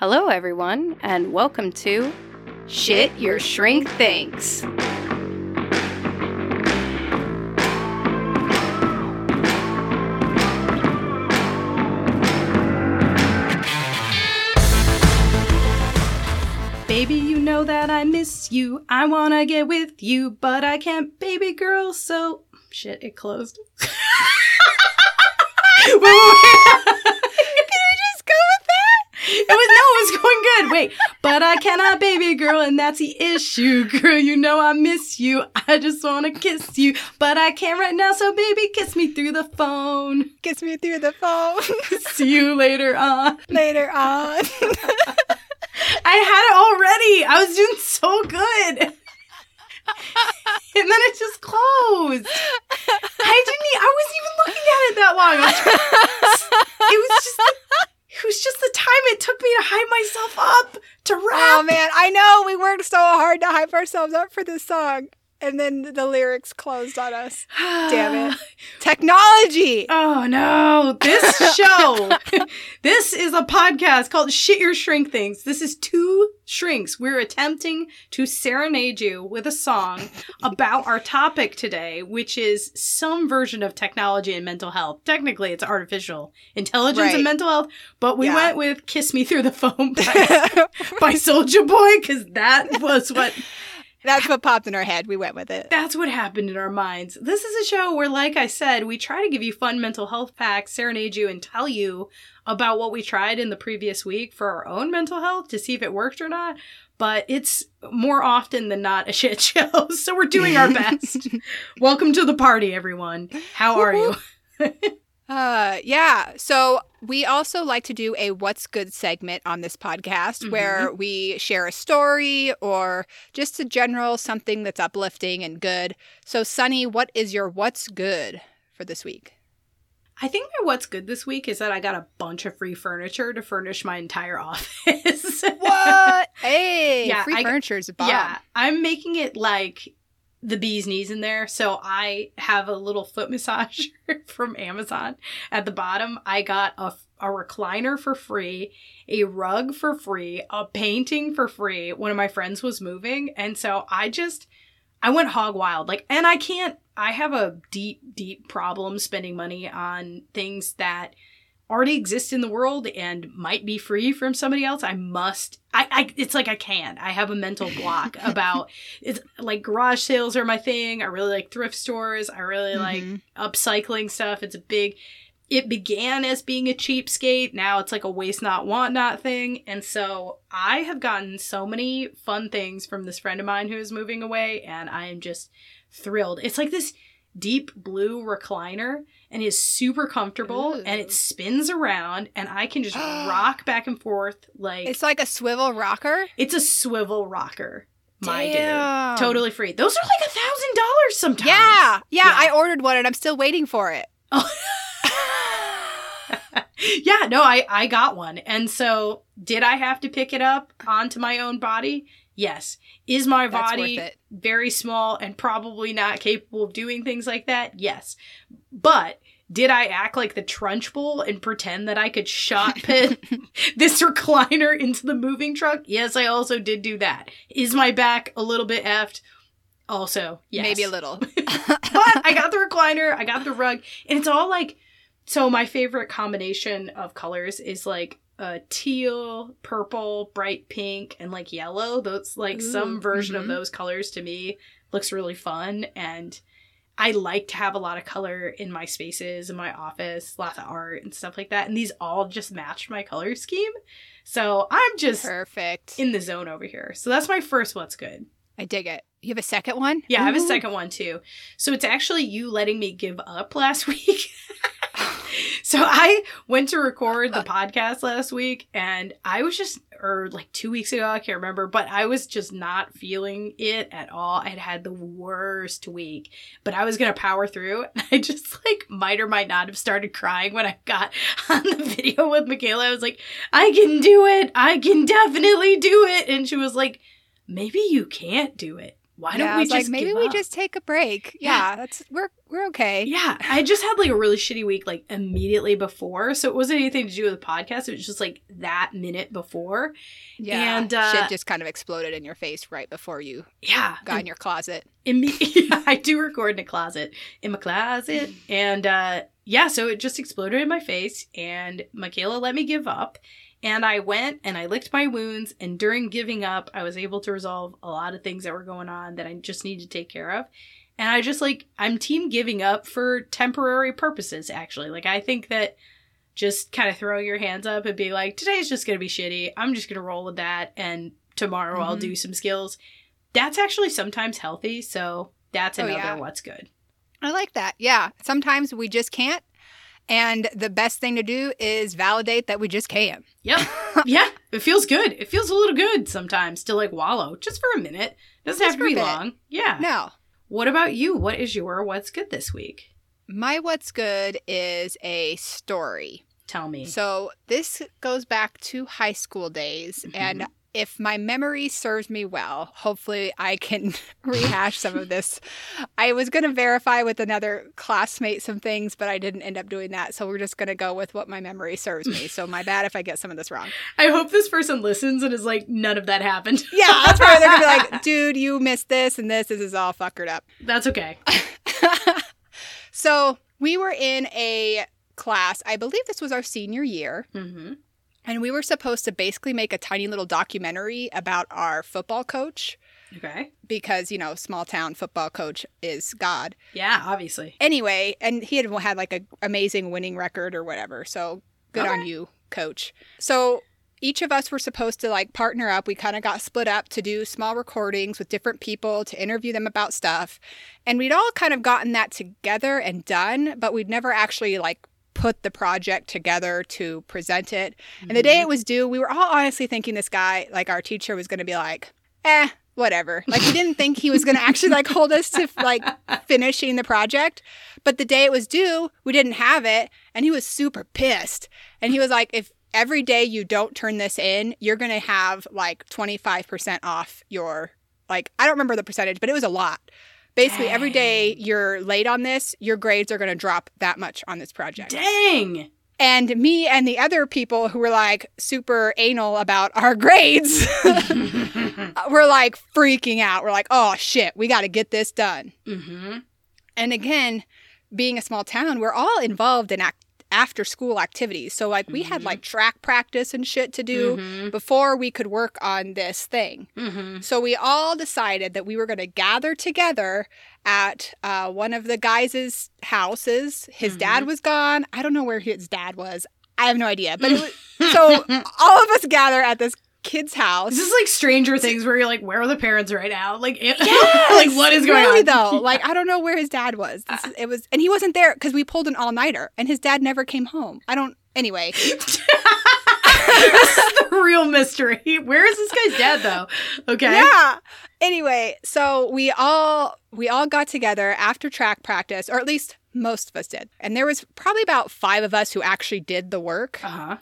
Hello, everyone, and welcome to Shit Your Shrink Thinks. Baby, you know that I miss you. I want to get with you, but I can't, baby girl, so... Shit, it closed. Can I just go with that? It was going good. Wait, but I cannot, baby girl, and that's the issue. Girl, you know I miss you. I just want to kiss you, but I can't right now, so baby, kiss me through the phone. Kiss me through the phone. See you later on. Later on. I had it already. I was doing so good. And then it just closed. I wasn't even looking at it that long. It was just the time it took me to hype myself up to rap. Oh, man. I know. We worked so hard to hype ourselves up for this song. And then the lyrics closed on us. Damn it. Technology. Oh, no. This show. This is a podcast called Shit Your Shrink Things. This is two shrinks. We're attempting to serenade you with a song about our topic today, which is some version of technology and mental health. Technically, it's artificial intelligence and mental health. But we went with Kiss Me Through the Phone by Soulja Boy because that was what... That's what popped in our head. We went with it. That's what happened in our minds. This is a show where, like I said, we try to give you fun mental health facts, serenade you, and tell you about what we tried in the previous week for our own mental health to see if it worked or not. But it's more often than not a shit show, so we're doing our best. Welcome to the party, everyone. How are you? So we also like to do a What's Good segment on this podcast where we share a story or just a general something that's uplifting and good. So, Sunny, what is your What's Good for this week? I think my What's Good this week is that I got a bunch of free furniture to furnish my entire office. What? Hey, yeah, free furniture is a bomb. Yeah, I'm making it like... the bee's knees in there. So I have a little foot massager from Amazon at the bottom. I got a recliner for free, a rug for free, a painting for free. One of my friends was moving. And so I went hog wild. And I have a deep, deep problem spending money on things that already exist in the world and might be free from somebody else. I have a mental block about it's like garage sales are my thing. I really like thrift stores. I really like upcycling stuff. It began as being a cheapskate. Now it's like a waste not want not thing. And so I have gotten so many fun things from this friend of mine who is moving away, and I am just thrilled. It's like this deep blue recliner and is super comfortable. Ooh. And it spins around and I can just rock back and forth. Like it's like a swivel rocker. It's a swivel rocker. Damn. My dude. Totally free. Those are like $1,000 sometimes. Yeah. I ordered one and I'm still waiting for it. Oh. Yeah. No, I got one. And so did I have to pick it up onto my own body? Yes. Is my body very small and probably not capable of doing things like that? Yes. But did I act like the Trunchbull and pretend that I could shot pit this recliner into the moving truck? Yes, I also did do that. Is my back a little bit effed? Also, yes. Maybe a little. But I got the recliner. I got the rug. And it's all like, so my favorite combination of colors is like, teal, purple, bright pink, and like yellow. Those like some version of those colors to me looks really fun. And I like to have a lot of color in my spaces, in my office, lots of art and stuff like that. And these all just match my color scheme. So I'm just perfect in the zone over here. So that's my first What's Good. I dig it. You have a second one? Yeah, I have a second one too. So it's actually you letting me give up last week. So I went to record the podcast last week and I was just, or like 2 weeks ago, I can't remember, but I was just not feeling it at all. I had had the worst week, but I was going to power through. And I just like might or might not have started crying when I got on the video with Michaela. I was like, I can do it. I can definitely do it. And she was like, maybe you can't do it. Why don't we just like, maybe we just take a break. Yeah, that's we're okay. Yeah, I just had like a really shitty week like immediately before. So it wasn't anything to do with the podcast. It was just like that minute before. Yeah, and shit just kind of exploded in your face right before you got in your closet. I do record in a closet. In my closet. And so it just exploded in my face. And Michaela let me give up. And I went and I licked my wounds, and during giving up, I was able to resolve a lot of things that were going on that I just needed to take care of. And I just like, I'm team giving up for temporary purposes, actually. Like, I think that just kind of throwing your hands up and being like, today's just going to be shitty. I'm just going to roll with that. And tomorrow I'll do some skills. That's actually sometimes healthy. So that's another what's good. I like that. Yeah. Sometimes we just can't. And the best thing to do is validate that we just can't. Yep. Yeah. It feels good. It feels a little good sometimes to like wallow just for a minute. Doesn't have to be long. Yeah. No. What about you? What is your what's good this week? My what's good is a story. Tell me. So this goes back to high school days. Mm-hmm. And if my memory serves me well, hopefully I can rehash some of this. I was going to verify with another classmate some things, but I didn't end up doing that. So we're just going to go with what my memory serves me. So my bad if I get some of this wrong. I hope this person listens and is like, none of that happened. Yeah, that's probably they're going to be like, dude, you missed this and this. This is all fuckered up. That's okay. So we were in a class, I believe this was our senior year. Mm-hmm. And we were supposed to basically make a tiny little documentary about our football coach. Okay. Because, you know, small town football coach is God. Yeah, obviously. Anyway, and he had like an amazing winning record or whatever. So good on you, coach. So each of us were supposed to like partner up. We kind of got split up to do small recordings with different people to interview them about stuff. And we'd all kind of gotten that together and done, but we'd never actually like put the project together to present it. And the day it was due, we were all honestly thinking this guy, like our teacher, was going to be like, whatever. Like, we didn't think he was going to actually like hold us to like finishing the project. But the day it was due, we didn't have it. And he was super pissed. And he was like, if every day you don't turn this in, you're going to have like 25% off your, like, I don't remember the percentage, but it was a lot. Basically, every day you're late on this, your grades are going to drop that much on this project. Dang! And me and the other people who were, like, super anal about our grades were, like, freaking out. We're like, oh, shit, we got to get this done. Mm-hmm. And again, being a small town, we're all involved in after-school activities. So, like, we had, like, track practice and shit to do before we could work on this thing. Mm-hmm. So we all decided that we were going to gather together at one of the guys' houses. His dad was gone. I don't know where his dad was. I have no idea. But it was, so all of us gather at this kid's house. This is like Stranger Things where you're like, where are the parents right now? Like, like what is going on? Though, like, I don't know where his dad was. It was, and he wasn't there because we pulled an all-nighter, and his dad never came home. Anyway. This is the real mystery. Where is this guy's dad, though? Okay. Yeah. Anyway, so we all got together after track practice, or at least most of us did, and there was probably about 5 of us who actually did the work. Uh-huh.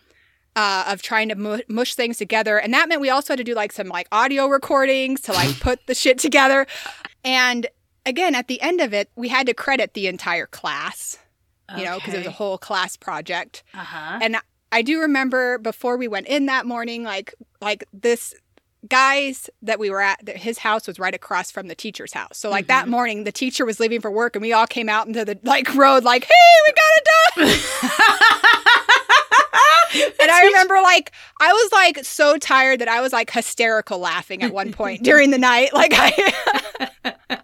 Of trying to mush things together. And that meant we also had to do like some like audio recordings to like put the shit together. And again, at the end of it, we had to credit the entire class, you know, because it was a whole class project. Uh-huh. And I do remember before we went in that morning, like this guys that we were at, his house was right across from the teacher's house. So like that morning, the teacher was leaving for work and we all came out into the like road like, hey, we got it done. And I remember, like, I was, like, so tired that I was, like, hysterical laughing at one point during the night. Like, But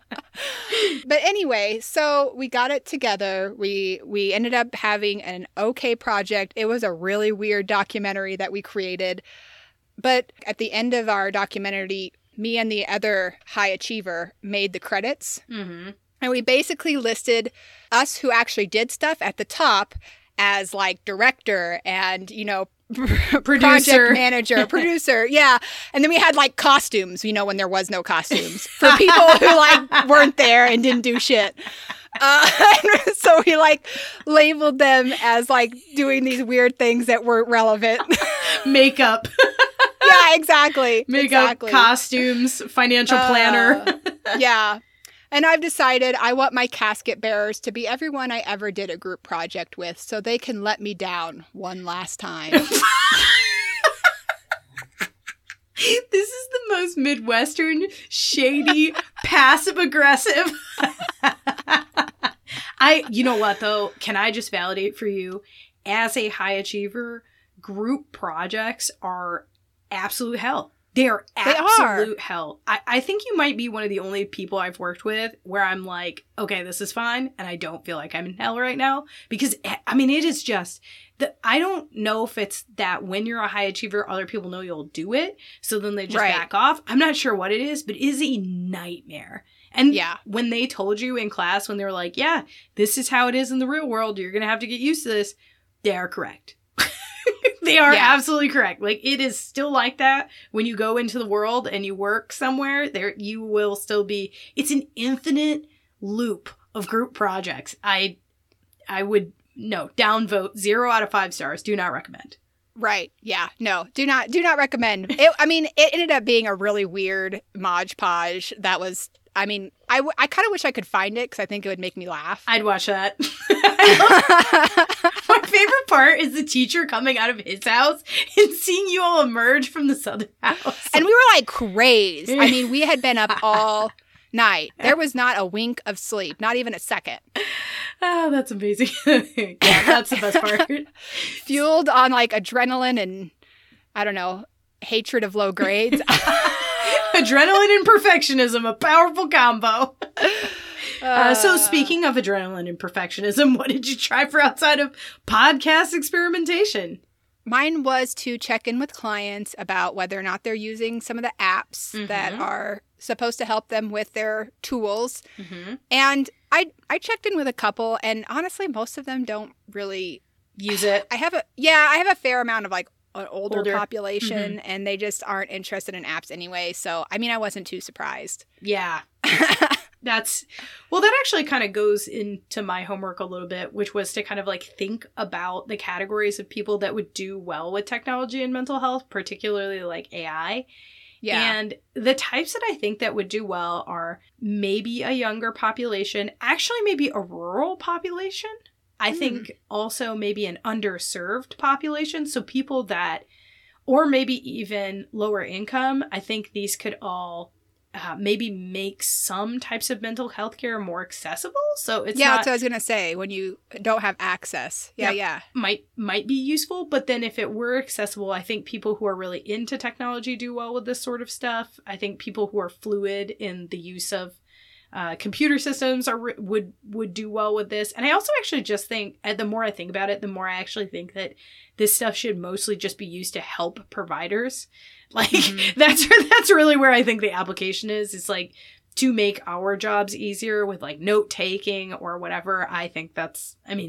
anyway, so we got it together. We ended up having an okay project. It was a really weird documentary that we created. But at the end of our documentary, me and the other high achiever made the credits. Mm-hmm. And we basically listed us who actually did stuff at the top. as like director and, you know, project manager, producer, yeah. And then we had like costumes, you know, when there was no costumes for people who like weren't there and didn't do shit. So we like labeled them as like doing these weird things that weren't relevant. Makeup. Yeah, exactly. Makeup, exactly. Costumes, financial planner. Yeah. And I've decided I want my casket bearers to be everyone I ever did a group project with so they can let me down one last time. This is the most Midwestern, shady, passive-aggressive. You know what, though? Can I just validate for you? As a high achiever, group projects are absolute hell. They are absolute hell. I think you might be one of the only people I've worked with where I'm like, okay, this is fine. And I don't feel like I'm in hell right now. Because, I mean, it is just, I don't know if it's that when you're a high achiever, other people know you'll do it. So then they just back off. I'm not sure what it is, but it is a nightmare. And when they told you in class, when they were like, yeah, this is how it is in the real world. You're going to have to get used to this. They are correct. They are absolutely correct. Like, it is still like that when you go into the world and you work somewhere. There, you will still be. It's an infinite loop of group projects. I would downvote 0 out of 5 stars. Do not recommend. Right. Yeah. No. Do not recommend. It ended up being a really weird Mod Podge. That was. I mean, I kind of wish I could find it because I think it would make me laugh. I'd watch that. My favorite part is the teacher coming out of his house and seeing you all emerge from this other house. And we were like crazed. I mean, we had been up all night. There was not a wink of sleep, not even a second. Oh, that's amazing. Yeah, that's the best part. Fueled on like adrenaline and, I don't know, hatred of low grades. Adrenaline and perfectionism, a powerful combo. So speaking of adrenaline and perfectionism, what did you try for outside of podcast experimentation? Mine was to check in with clients about whether or not they're using some of the apps that are supposed to help them with their tools. Mm-hmm. And I checked in with a couple, and honestly, most of them don't really use it. I have a fair amount of like an older population, and they just aren't interested in apps anyway. So, I mean, I wasn't too surprised. Yeah. That actually kind of goes into my homework a little bit, which was to kind of like think about the categories of people that would do well with technology and mental health, particularly like AI. Yeah. And the types that I think that would do well are maybe a younger population, actually maybe a rural population. I think also maybe an underserved population. So people that, or maybe even lower income, I think these could all maybe make some types of mental health care more accessible. So it's not, that's what I was going to say, when you don't have access. Yeah. Might be useful. But then if it were accessible, I think people who are really into technology do well with this sort of stuff. I think people who are fluid in the use of computer systems would do well with this. And I also actually just think, the more I think about it, the more I actually think that this stuff should mostly just be used to help providers. Like, that's really where I think the application is. It's like to make our jobs easier with like note taking or whatever. I think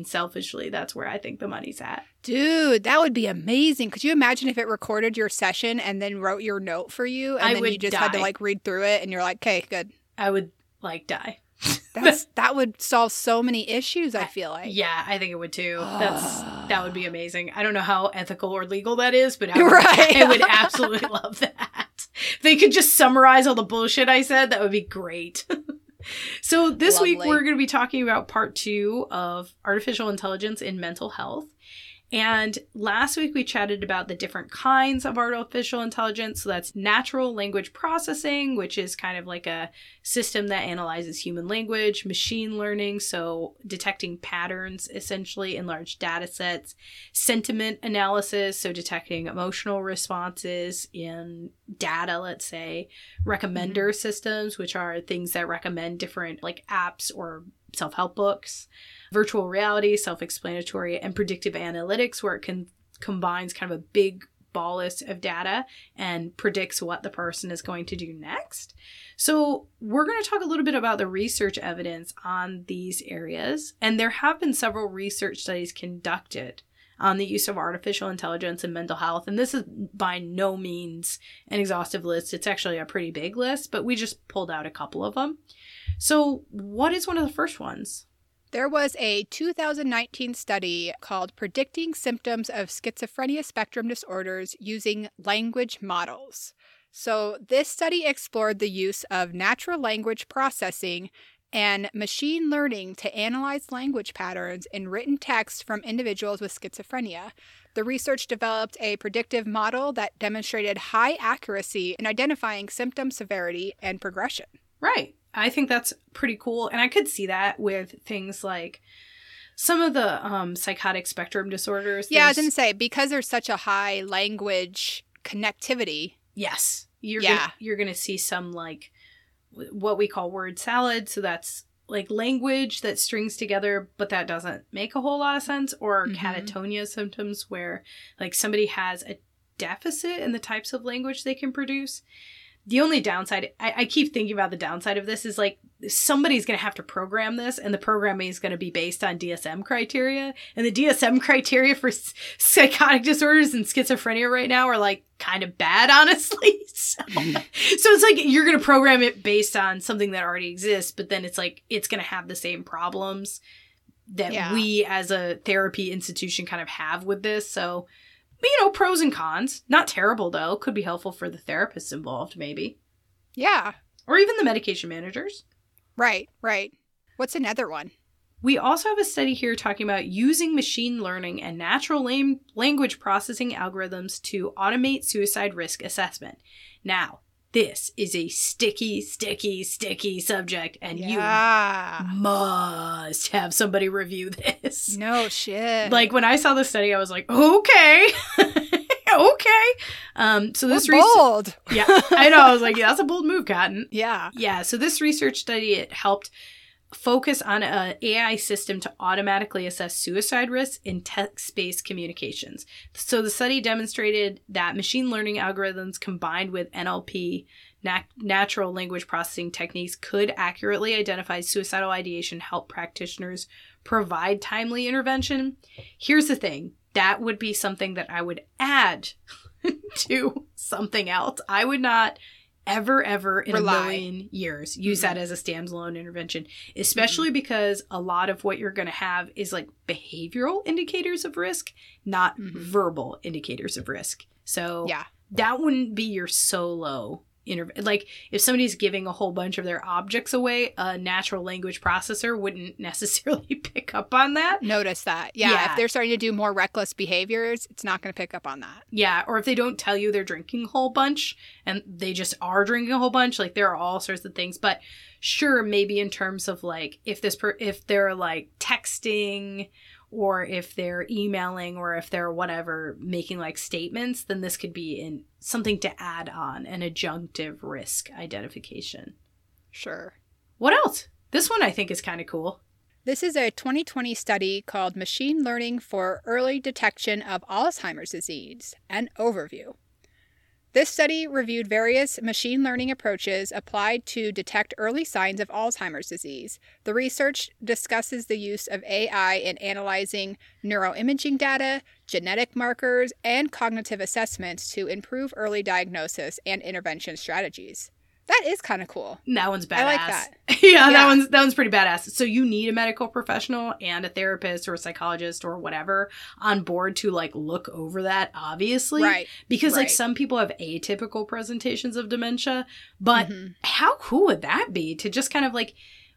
selfishly, that's where I think the money's at. Dude, that would be amazing. Could you imagine if it recorded your session and then wrote your note for you? And then you just had to like read through it and you're like, okay, good. I would die. That would solve so many issues, I feel like. Yeah, I think it would too. That would be amazing. I don't know how ethical or legal that is, but I would absolutely love that. If they could just summarize all the bullshit I said, that would be great. So this week we're going to be talking about part 2 of artificial intelligence in mental health. And last week we chatted about the different kinds of artificial intelligence. So that's natural language processing, which is kind of like a system that analyzes human language, machine learning, so detecting patterns essentially in large data sets, sentiment analysis, so detecting emotional responses in data, let's say, recommender systems, which are things that recommend different like apps or self-help books, virtual reality, self-explanatory, and predictive analytics, where it combines kind of a big ballast of data and predicts what the person is going to do next. So we're going to talk a little bit about the research evidence on these areas. And there have been several research studies conducted on the use of artificial intelligence and mental health. And this is by no means an exhaustive list. It's actually a pretty big list, but we just pulled out a couple of them. So what is one of the first ones? There was a 2019 study called Predicting Symptoms of Schizophrenia Spectrum Disorders Using Language Models. So this study explored the use of natural language processing and machine learning to analyze language patterns in written text from individuals with schizophrenia. The research developed a predictive model that demonstrated high accuracy in identifying symptom severity and progression. Right. I think that's pretty cool. And I could see that with things like some of the psychotic spectrum disorders. Yeah, I was going to say, because there's such a high language connectivity. Yes. You're going to see some like what we call word salad. So that's like language that strings together, but that doesn't make a whole lot of sense. Or catatonia symptoms where like somebody has a deficit in the types of language they can produce. The only downside, I keep thinking about the downside of this, is like somebody's going to have to program this, and the programming is going to be based on DSM criteria. And the DSM criteria for psychotic disorders and schizophrenia right now are like kind of bad, honestly. So it's like you're going to program it based on something that already exists, but then it's like it's going to have the same problems that we as a therapy institution kind of have with this. So, you know, pros and cons. Not terrible, though. Could be helpful for the therapists involved, maybe. Yeah. Or even the medication managers. Right, right. What's another one? We also have a study here talking about using machine learning and natural language processing algorithms to automate suicide risk assessment. Now, this is a sticky, sticky, sticky subject, and you must have somebody review this. No shit. Like, when I saw the study, I was like, okay. Okay. So this bold. Yeah, I know. I was like, yeah, that's a bold move, Cotton. Yeah. Yeah. So this research study, it helped focus on an AI system to automatically assess suicide risks in text-based communications. So the study demonstrated that machine learning algorithms combined with NLP, natural language processing techniques, could accurately identify suicidal ideation, help practitioners provide timely intervention. Here's the thing. That would be something that I would add to something else. I would not ever in a million years use that as a standalone intervention, especially because a lot of what you're going to have is like behavioral indicators of risk, not verbal indicators of risk. So that wouldn't be your solo intervention. Like if somebody's giving a whole bunch of their objects away, a natural language processor wouldn't necessarily pick up on that. Notice that. Yeah. If they're starting to do more reckless behaviors, it's not going to pick up on that. Yeah. Or if they don't tell you they're drinking a whole bunch and they just are drinking a whole bunch, like there are all sorts of things. But sure, maybe in terms of like if they're like texting or if they're emailing or if they're whatever making like statements, then this could be in something to add on, an adjunctive risk identification. Sure. What else? This one I think is kind of cool. This is a 2020 study called Machine Learning for Early Detection of Alzheimer's Disease, An Overview. This study reviewed various machine learning approaches applied to detect early signs of Alzheimer's disease. The research discusses the use of AI in analyzing neuroimaging data, genetic markers, and cognitive assessments to improve early diagnosis and intervention strategies. That is kind of cool. That one's badass. I like that. That one's pretty badass. So you need a medical professional and a therapist or a psychologist or whatever on board to like look over that, obviously. Right. Because like some people have atypical presentations of dementia, but how cool would that be to just kind of like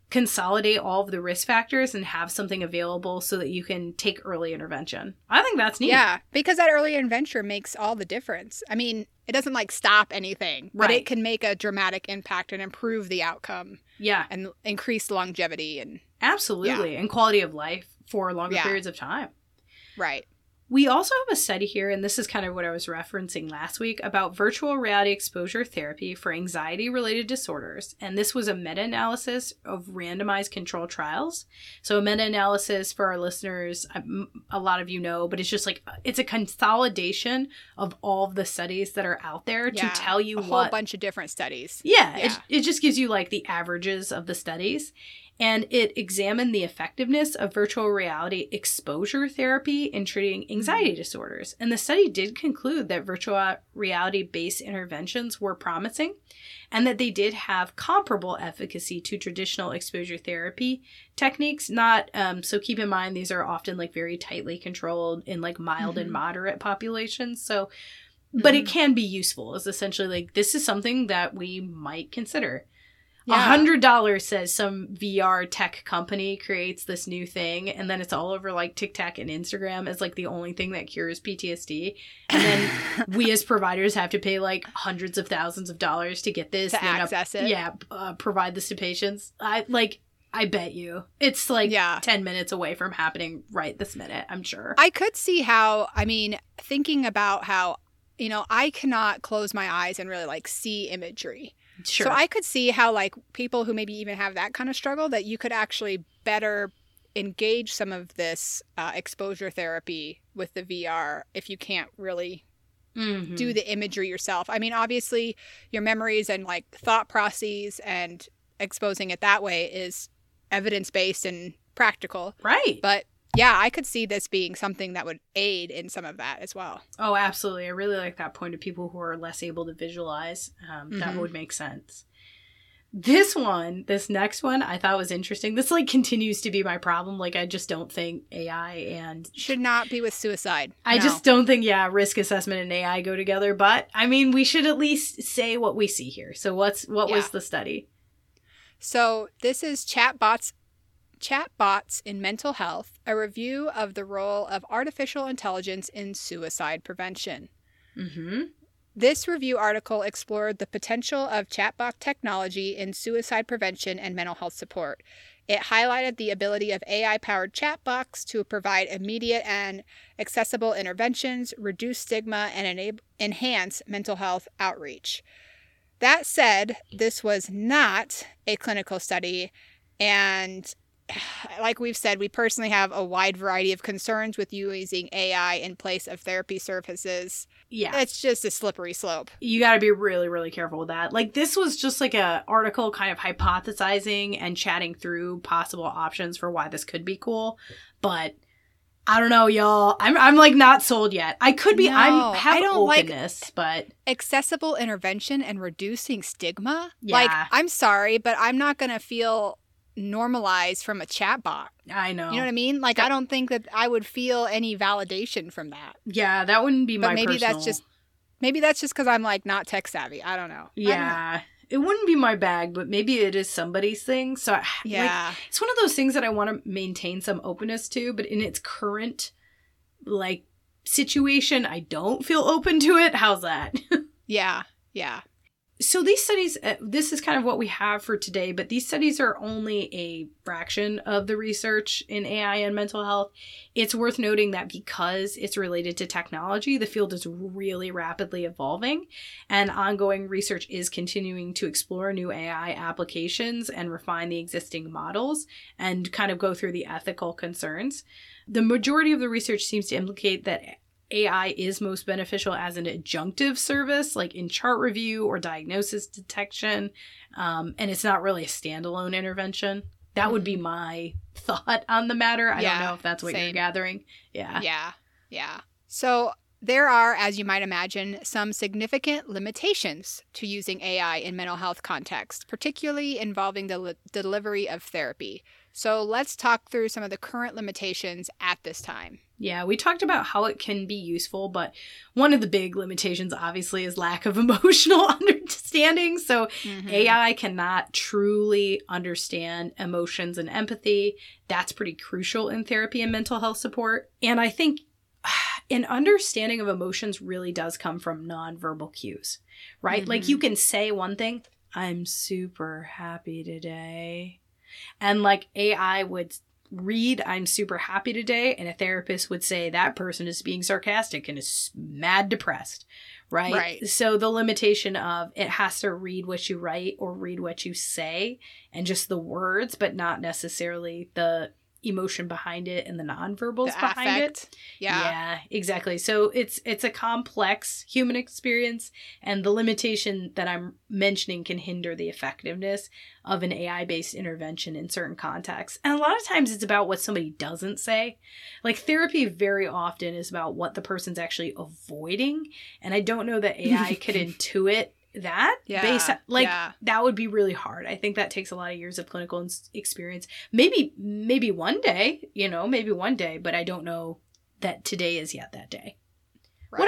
consolidate all of the risk factors and have something available so that you can take early intervention? I think that's neat. Yeah, because that early intervention makes all the difference. I mean, it doesn't like stop anything, but it can make a dramatic impact and improve the outcome. Yeah. And increase longevity and quality of life for longer periods of time. Right. We also have a study here, and this is kind of what I was referencing last week, about virtual reality exposure therapy for anxiety-related disorders. And this was a meta-analysis of randomized control trials. So a meta-analysis for our listeners, a lot of you know, but it's just like, it's a consolidation of all of the studies that are out there to tell you what. A whole bunch of different studies. Yeah. It just gives you like the averages of the studies. And it examined the effectiveness of virtual reality exposure therapy in treating anxiety disorders. And the study did conclude that virtual reality-based interventions were promising and that they did have comparable efficacy to traditional exposure therapy techniques. So keep in mind, these are often like very tightly controlled in like mild and moderate populations. So, but it can be useful. It's essentially like, this is something that we might consider. $100 says some VR tech company creates this new thing, and then it's all over like TikTok and Instagram as like the only thing that cures PTSD. And then we as providers have to pay like hundreds of thousands of dollars to get this. To access it. Yeah. Provide this to patients. I bet you it's like 10 minutes away from happening right this minute, I'm sure. I could see how, I mean, thinking about how, you know, I cannot close my eyes and really like see imagery. Sure. So I could see how, like, people who maybe even have that kind of struggle, that you could actually better engage some of this exposure therapy with the VR if you can't really do the imagery yourself. I mean, obviously, your memories and, like, thought processes and exposing it that way is evidence-based and practical. Right. But, yeah, I could see this being something that would aid in some of that as well. Oh, absolutely. I really like that point of people who are less able to visualize. That would make sense. This next one, I thought was interesting. This, like, continues to be my problem. Like, I just don't think AI and... Should not be with suicide. I just don't think, risk assessment and AI go together. But, I mean, we should at least say what we see here. So what was the study? So this is Chatbots in Mental Health, a review of the role of artificial intelligence in suicide prevention. This review article explored the potential of chatbot technology in suicide prevention and mental health support. It highlighted the ability of AI-powered chatbots to provide immediate and accessible interventions, reduce stigma, and enhance mental health outreach. That said, this was not a clinical study, and like we've said, we personally have a wide variety of concerns with using AI in place of therapy services. Yeah. It's just a slippery slope. You got to be really, really careful with that. Like, this was just like an article kind of hypothesizing and chatting through possible options for why this could be cool. But I don't know, y'all. I'm like not sold yet. I could be. I don't openness, like, but accessible intervention and reducing stigma. Yeah. Like, I'm sorry, but I'm not going to feel normalized from a chatbot. I know. You know what I mean? Like, I don't think that I would feel any validation from that. Yeah, that wouldn't be but my maybe personal. Maybe that's just because I'm like not tech savvy. I don't know. Yeah. It wouldn't be my bag, but maybe it is somebody's thing. So like, it's one of those things that I want to maintain some openness to, but in its current like situation, I don't feel open to it. How's that? Yeah. So these studies, this is kind of what we have for today, but these studies are only a fraction of the research in AI and mental health. It's worth noting that because it's related to technology, the field is really rapidly evolving, and ongoing research is continuing to explore new AI applications and refine the existing models and kind of go through the ethical concerns. The majority of the research seems to implicate that AI is most beneficial as an adjunctive service, like in chart review or diagnosis detection, and it's not really a standalone intervention. That would be my thought on the matter. I don't know if that's what you're gathering. Yeah. So there are, as you might imagine, some significant limitations to using AI in mental health contexts, particularly involving the delivery of therapy. So let's talk through some of the current limitations at this time. Yeah, we talked about how it can be useful, but one of the big limitations, obviously, is lack of emotional understanding. So AI cannot truly understand emotions and empathy. That's pretty crucial in therapy and mental health support. And I think an understanding of emotions really does come from nonverbal cues, right? Like, you can say one thing, I'm super happy today. And like AI would read, "I'm super happy today," and a therapist would say that person is being sarcastic and is mad depressed, right? Right. So the limitation of it has to read what you write or read what you say and just the words, but not necessarily the emotion behind it and the nonverbals behind it. Yeah, exactly. So it's a complex human experience, and the limitation that I'm mentioning can hinder the effectiveness of an AI-based intervention in certain contexts. And a lot of times it's about what somebody doesn't say. Like therapy very often is about what the person's actually avoiding, and I don't know that AI could intuit that. Yeah, based on, like, yeah, that would be really hard. I think that takes a lot of years of clinical experience. Maybe one day, maybe one day, but I don't know that today is yet that day. Right.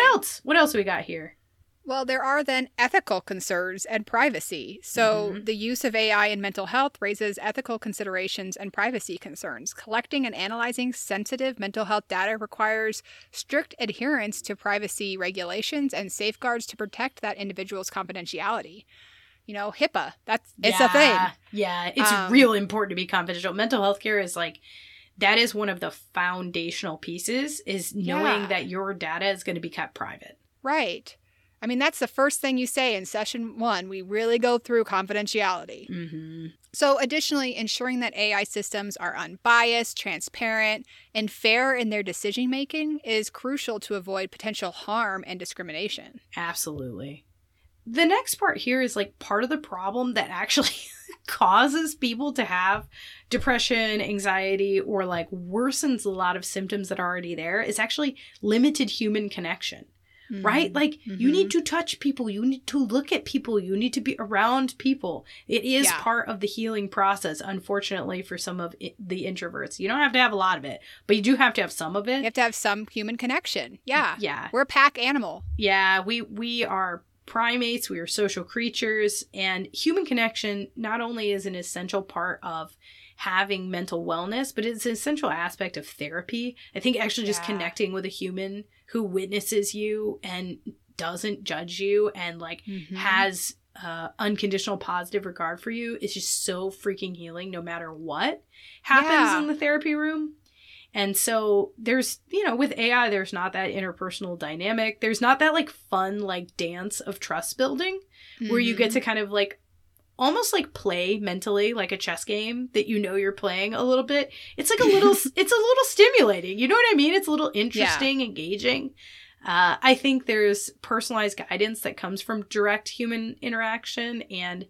What else we got here? Well, there are then ethical concerns and privacy. So the use of AI in mental health raises ethical considerations and privacy concerns. Collecting and analyzing sensitive mental health data requires strict adherence to privacy regulations and safeguards to protect that individual's confidentiality. HIPAA, it's a thing. Yeah, it's real important to be confidential. Mental health care is that is one of the foundational pieces, is knowing that your data is going to be kept private. Right. I mean, that's the first thing you say in session one. We really go through confidentiality. Mm-hmm. So additionally, ensuring that AI systems are unbiased, transparent, and fair in their decision-making is crucial to avoid potential harm and discrimination. Absolutely. The next part here is part of the problem that actually causes people to have depression, anxiety, or worsens a lot of symptoms that are already there is actually limited human connection. Right? You need to touch people. You need to look at people. You need to be around people. It is part of the healing process, unfortunately, for some of the introverts. You don't have to have a lot of it, but you do have to have some of it. You have to have some human connection. Yeah. Yeah. We're a pack animal. Yeah. We are primates. We are social creatures. And human connection not only is an essential part of having mental wellness, but it's an essential aspect of therapy. I think actually just connecting with a human who witnesses you and doesn't judge you and has unconditional positive regard for you is just so freaking healing no matter what happens in the therapy room. And so there's, with AI, there's not that interpersonal dynamic. There's not that fun, dance of trust building where you get to kind of almost play mentally, like a chess game that you're playing a little bit. It's it's a little stimulating. You know what I mean? It's a little interesting, engaging. I think there's personalized guidance that comes from direct human interaction, and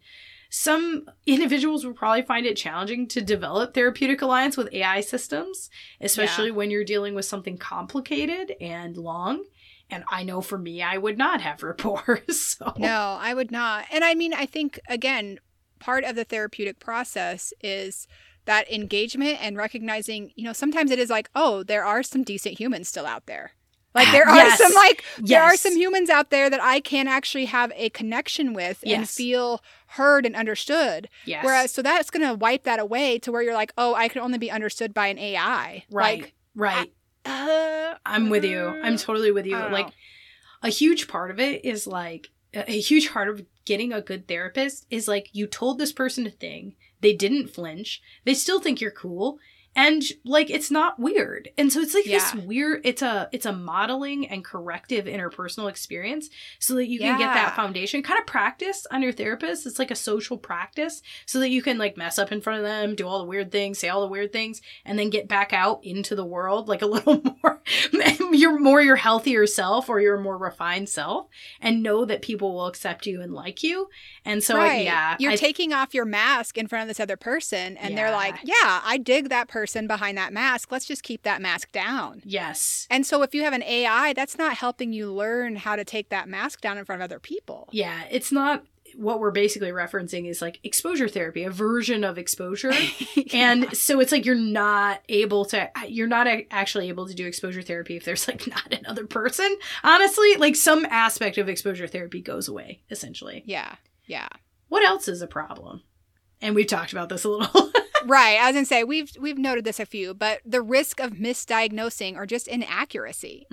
some individuals will probably find it challenging to develop therapeutic alliance with AI systems, especially when you're dealing with something complicated and long. And I know for me, I would not have rapport. So. No, I would not. And I mean, I think, again, part of the therapeutic process is that engagement and recognizing, sometimes it is there are some decent humans still out there. There are some there are some humans out there that I can actually have a connection with and feel heard and understood. Yes. Whereas, so that's going to wipe that away to where you're I can only be understood by an AI. Right, right. I'm with you. I'm totally with you. A huge part of it is a huge part of getting a good therapist is you told this person a thing, they didn't flinch, they still think you're cool, and it's not weird. And so it's this weird, it's a modeling and corrective interpersonal experience so that you can get that foundation kind of practice on your therapist. It's a social practice so that you can mess up in front of them, do all the weird things, say all the weird things, and then get back out into the world a little more, your healthier self or your more refined self, and know that people will accept you and like you. And so, you're taking off your mask in front of this other person, and they're I dig that person behind that mask. Let's just keep that mask down. Yes. And so if you have an AI, that's not helping you learn how to take that mask down in front of other people. Yeah, it's not. What we're basically referencing is exposure therapy, a version of exposure. And so it's you're not actually able to do exposure therapy if there's not another person. Honestly, some aspect of exposure therapy goes away, essentially. Yeah. Yeah. What else is a problem? And we've talked about this a little. Right. I was going to say, we've noted this a few, but the risk of misdiagnosing or just inaccuracy.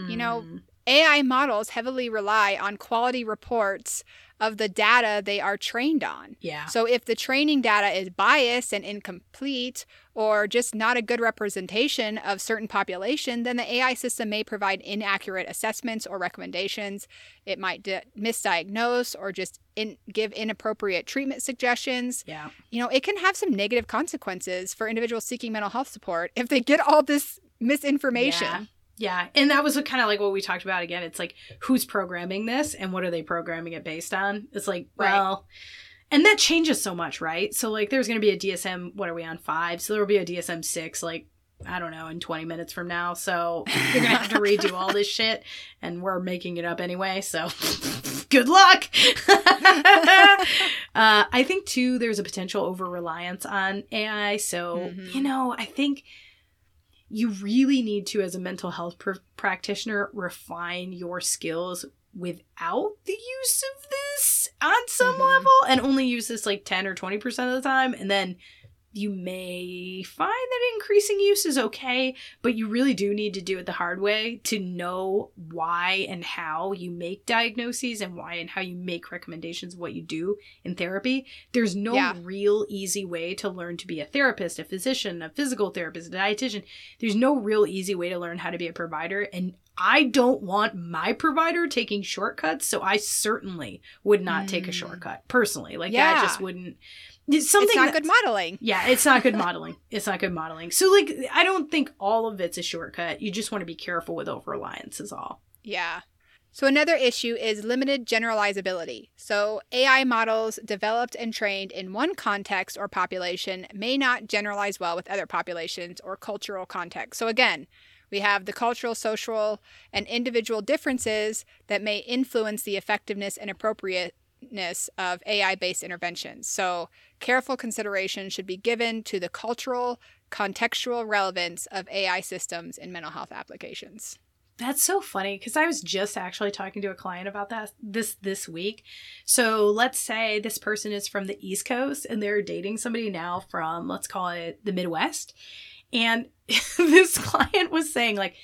AI models heavily rely on quality reports of the data they are trained on. Yeah. So if the training data is biased and incomplete or just not a good representation of certain population, then the AI system may provide inaccurate assessments or recommendations. It might misdiagnose or just give inappropriate treatment suggestions. Yeah. You know, it can have some negative consequences for individuals seeking mental health support if they get all this misinformation. Yeah. Yeah. And that was kind of like what we talked about again. It's like, who's programming this and what are they programming it based on? It's like, well, right. And that changes so much, right? So like there's going to be a DSM, what are we on 5? So there will be a DSM 6, like, I don't know, in 20 minutes from now. So you're going to have to redo all this shit and we're making it up anyway. So good luck. I think too, there's a potential over-reliance on AI. So, you know, I think you really need to, as a mental health practitioner, refine your skills without the use of this on some level, and only use this like 10 or 20% of the time. And then you may find that increasing use is okay, but you really do need to do it the hard way to know why and how you make diagnoses and why and how you make recommendations of what you do in therapy. There's no real easy way to learn to be a therapist, a physician, a physical therapist, a dietitian. There's no real easy way to learn how to be a provider. And I don't want my provider taking shortcuts, so I certainly would not take a shortcut personally. Like that just wouldn't. It's not good modeling. Yeah, it's not good modeling. It's not good modeling. So, like, I don't think all of it's a shortcut. You just want to be careful with over-reliance is all. Yeah. So another issue is limited generalizability. So AI models developed and trained in one context or population may not generalize well with other populations or cultural contexts. So again, we have the cultural, social, and individual differences that may influence the effectiveness and appropriateness of AI-based interventions. So careful consideration should be given to the cultural, contextual relevance of AI systems in mental health applications. That's so funny because I was just actually talking to a client about that this week. So let's say this person is from the East Coast and they're dating somebody now from, let's call it the Midwest. And this client was saying like,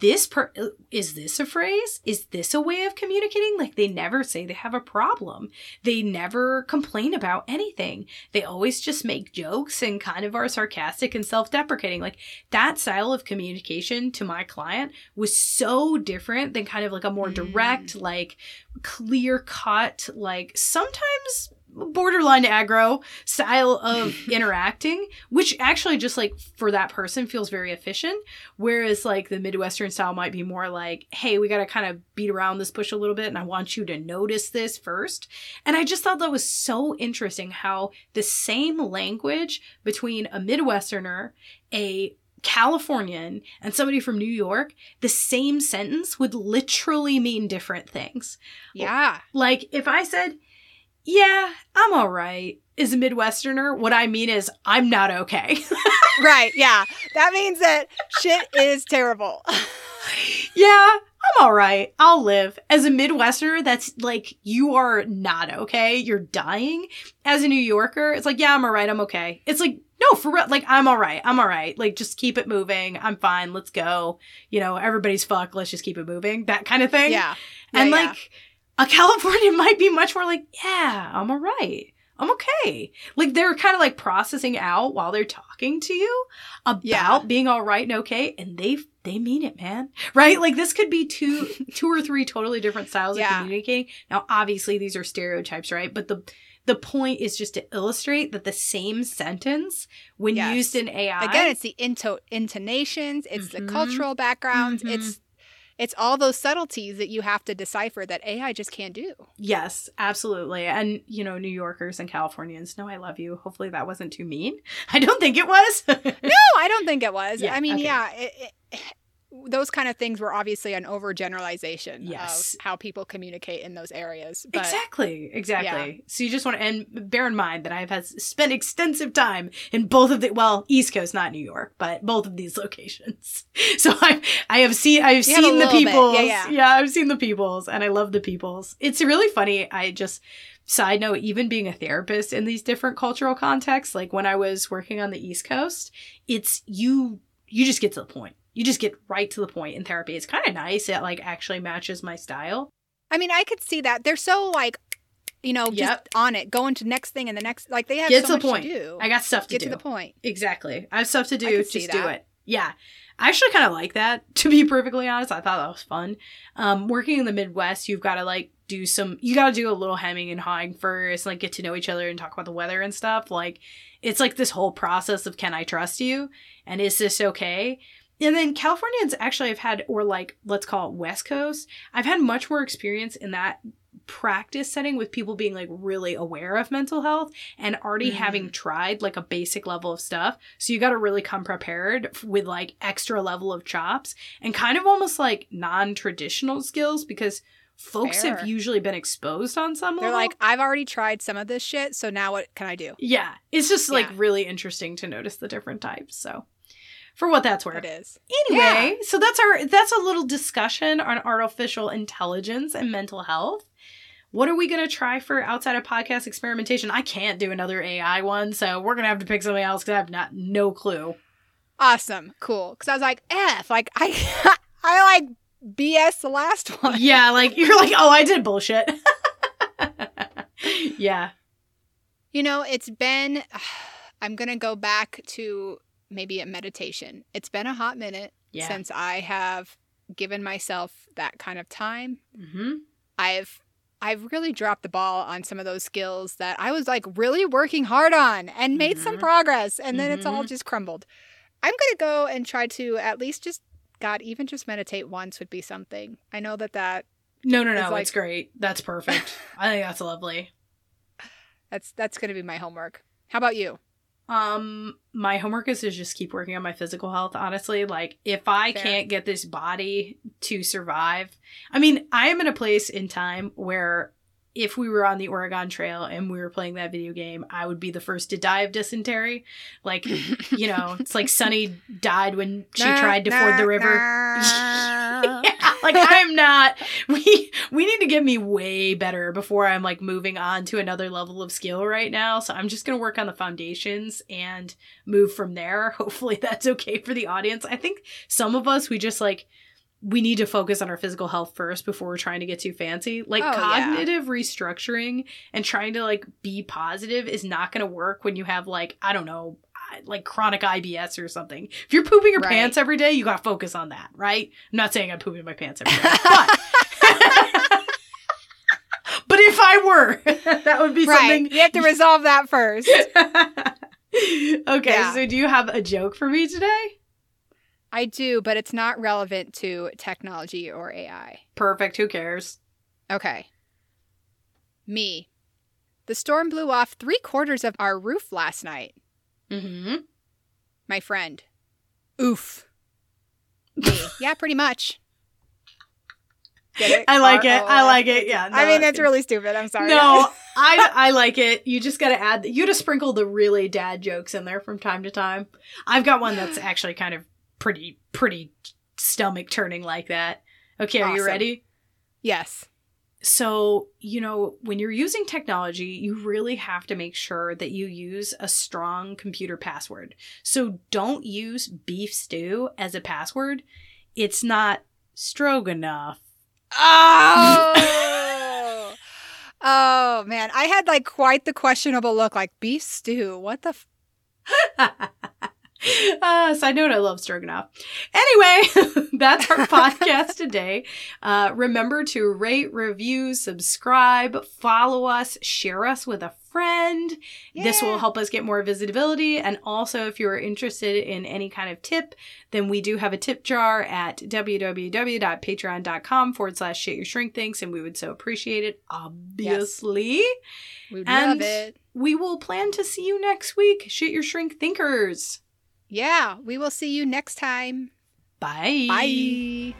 is this a phrase? Is this a way of communicating? Like they never say they have a problem. They never complain about anything. They always just make jokes and kind of are sarcastic and self-deprecating. Like that style of communication to my client was so different than kind of like a more direct, like clear-cut, like sometimes borderline aggro style of interacting, which actually just like for that person feels very efficient. Whereas like the Midwestern style might be more like, hey, we got to kind of beat around this bush a little bit. And I want you to notice this first. And I just thought that was so interesting how the same language between a Midwesterner, a Californian, and somebody from New York, the same sentence would literally mean different things. Yeah. Like if I said, yeah, I'm all right, as a Midwesterner, what I mean is I'm not okay. Right, yeah. That means that shit is terrible. Yeah, I'm all right. I'll live. As a Midwesterner, that's like, you are not okay. You're dying. As a New Yorker, it's like, yeah, I'm all right. I'm okay. It's like, no, for real. Like, I'm all right. I'm all right. Like, just keep it moving. I'm fine. Let's go. You know, everybody's fucked. Let's just keep it moving. That kind of thing. Yeah. A Californian might be much more like, yeah, I'm all right. I'm okay. Like they're kind of like processing out while they're talking to you about being all right and okay. And they mean it, man. Right? Like this could be two or three totally different styles of communicating. Now, obviously these are stereotypes, right? But the point is just to illustrate that the same sentence, when used in AI. Again, it's the intonations. It's the cultural backgrounds. It's all those subtleties that you have to decipher that AI just can't do. Yes, absolutely. And, you know, New Yorkers and Californians, no, I love you. Hopefully that wasn't too mean. I don't think it was. No, I don't think it was. Yeah, I mean, those kind of things were obviously an overgeneralization of how people communicate in those areas. But, exactly. Yeah. So you just want to, and bear in mind that I have spent extensive time in both of the, well, East Coast, not New York, but both of these locations. So I've seen the peoples. Yeah, I've seen the peoples and I love the peoples. It's really funny. Side note, even being a therapist in these different cultural contexts, like when I was working on the East Coast, it's you just get to the point. You just get right to the point in therapy. It's kind of nice. It, like, actually matches my style. I mean, I could see that. They're so, like, you know, just on it, going to next thing and the next, like they have get so much to do. I got stuff to do. Get to the point. Exactly. I have stuff to do. Just do it. Yeah. I actually kind of like that, to be perfectly honest. I thought that was fun. Working in the Midwest, you've got to like do some, you got to do a little hemming and hawing first, and, like, get to know each other and talk about the weather and stuff. Like, it's like this whole process of, can I trust you? And is this okay? And then Californians actually I've had, or like, let's call it West Coast, I've had much more experience in that practice setting with people being like really aware of mental health and already having tried like a basic level of stuff. So you got to really come prepared with like extra level of chops and kind of almost like non-traditional skills, because folks have usually been exposed on some level. They're like, I've already tried some of this shit, so now what can I do? Yeah. It's just like really interesting to notice the different types. So for what that's worth. It is. Anyway, so that's a little discussion on artificial intelligence and mental health. What are we going to try for outside of podcast experimentation? I can't do another AI one, so we're going to have to pick something else because I have no clue. Awesome. Cool. Because I was like, I like BS the last one. Yeah, like, you're like, oh, I did bullshit. Yeah. You know, it's been, I'm going to go back to maybe a meditation. It's been a hot minute since I have given myself that kind of time. Mm-hmm. I've really dropped the ball on some of those skills that I was like really working hard on and made some progress, and then it's all just crumbled. I'm going to go and try to at least just, God, even just meditate once would be something. I know that. No, like, it's great. That's perfect. I think that's lovely. That's going to be my homework. How about you? My homework is to just keep working on my physical health, honestly. Like, if I can't get this body to survive, I mean, I am in a place in time where if we were on the Oregon Trail and we were playing that video game, I would be the first to die of dysentery. Like, you know, it's like Sunny died when she tried to ford the river. Like, I'm not, we need to get me way better before I'm like moving on to another level of skill right now. So I'm just going to work on the foundations and move from there. Hopefully that's okay for the audience. I think some of us, we just like, we need to focus on our physical health first before we're trying to get too fancy. Like, cognitive restructuring and trying to, like, be positive is not going to work when you have, like, I don't know, like chronic IBS or something. If you're pooping your pants every day, you got to focus on that, right? I'm not saying I'm pooping my pants every day, but... but if I were, that would be something... You have to resolve that first. Okay, so do you have a joke for me today? I do, but it's not relevant to technology or AI. Perfect. Who cares? Okay. Me. The storm blew off 3/4 of our roof last night. Mm-hmm. My friend. Oof. Me. Yeah, pretty much. Get it? I like it. I like it. Yeah. No, I mean, that's really stupid. I'm sorry. No, I like it. You just got to add, you just sprinkle the really dad jokes in there from time to time. I've got one that's actually kind of pretty stomach turning like that. Okay, are you ready? Yes. So, you know, when you're using technology, you really have to make sure that you use a strong computer password. So don't use beef stew as a password. It's not stroganoff. Oh! Oh, man. I had, like, quite the questionable look, like, beef stew? What the side note, I love stroganoff. Anyway, that's our podcast today. Remember to rate, review, subscribe, follow us, share us with a friend. Yeah. This will help us get more visibility. And also, if you're interested in any kind of tip, then we do have a tip jar at www.patreon.com/shityourshrinkthinks. And we would so appreciate it, obviously. Yes. We'd love it. We will plan to see you next week. Shit Your Shrink Thinkers. Yeah, we will see you next time. Bye. Bye.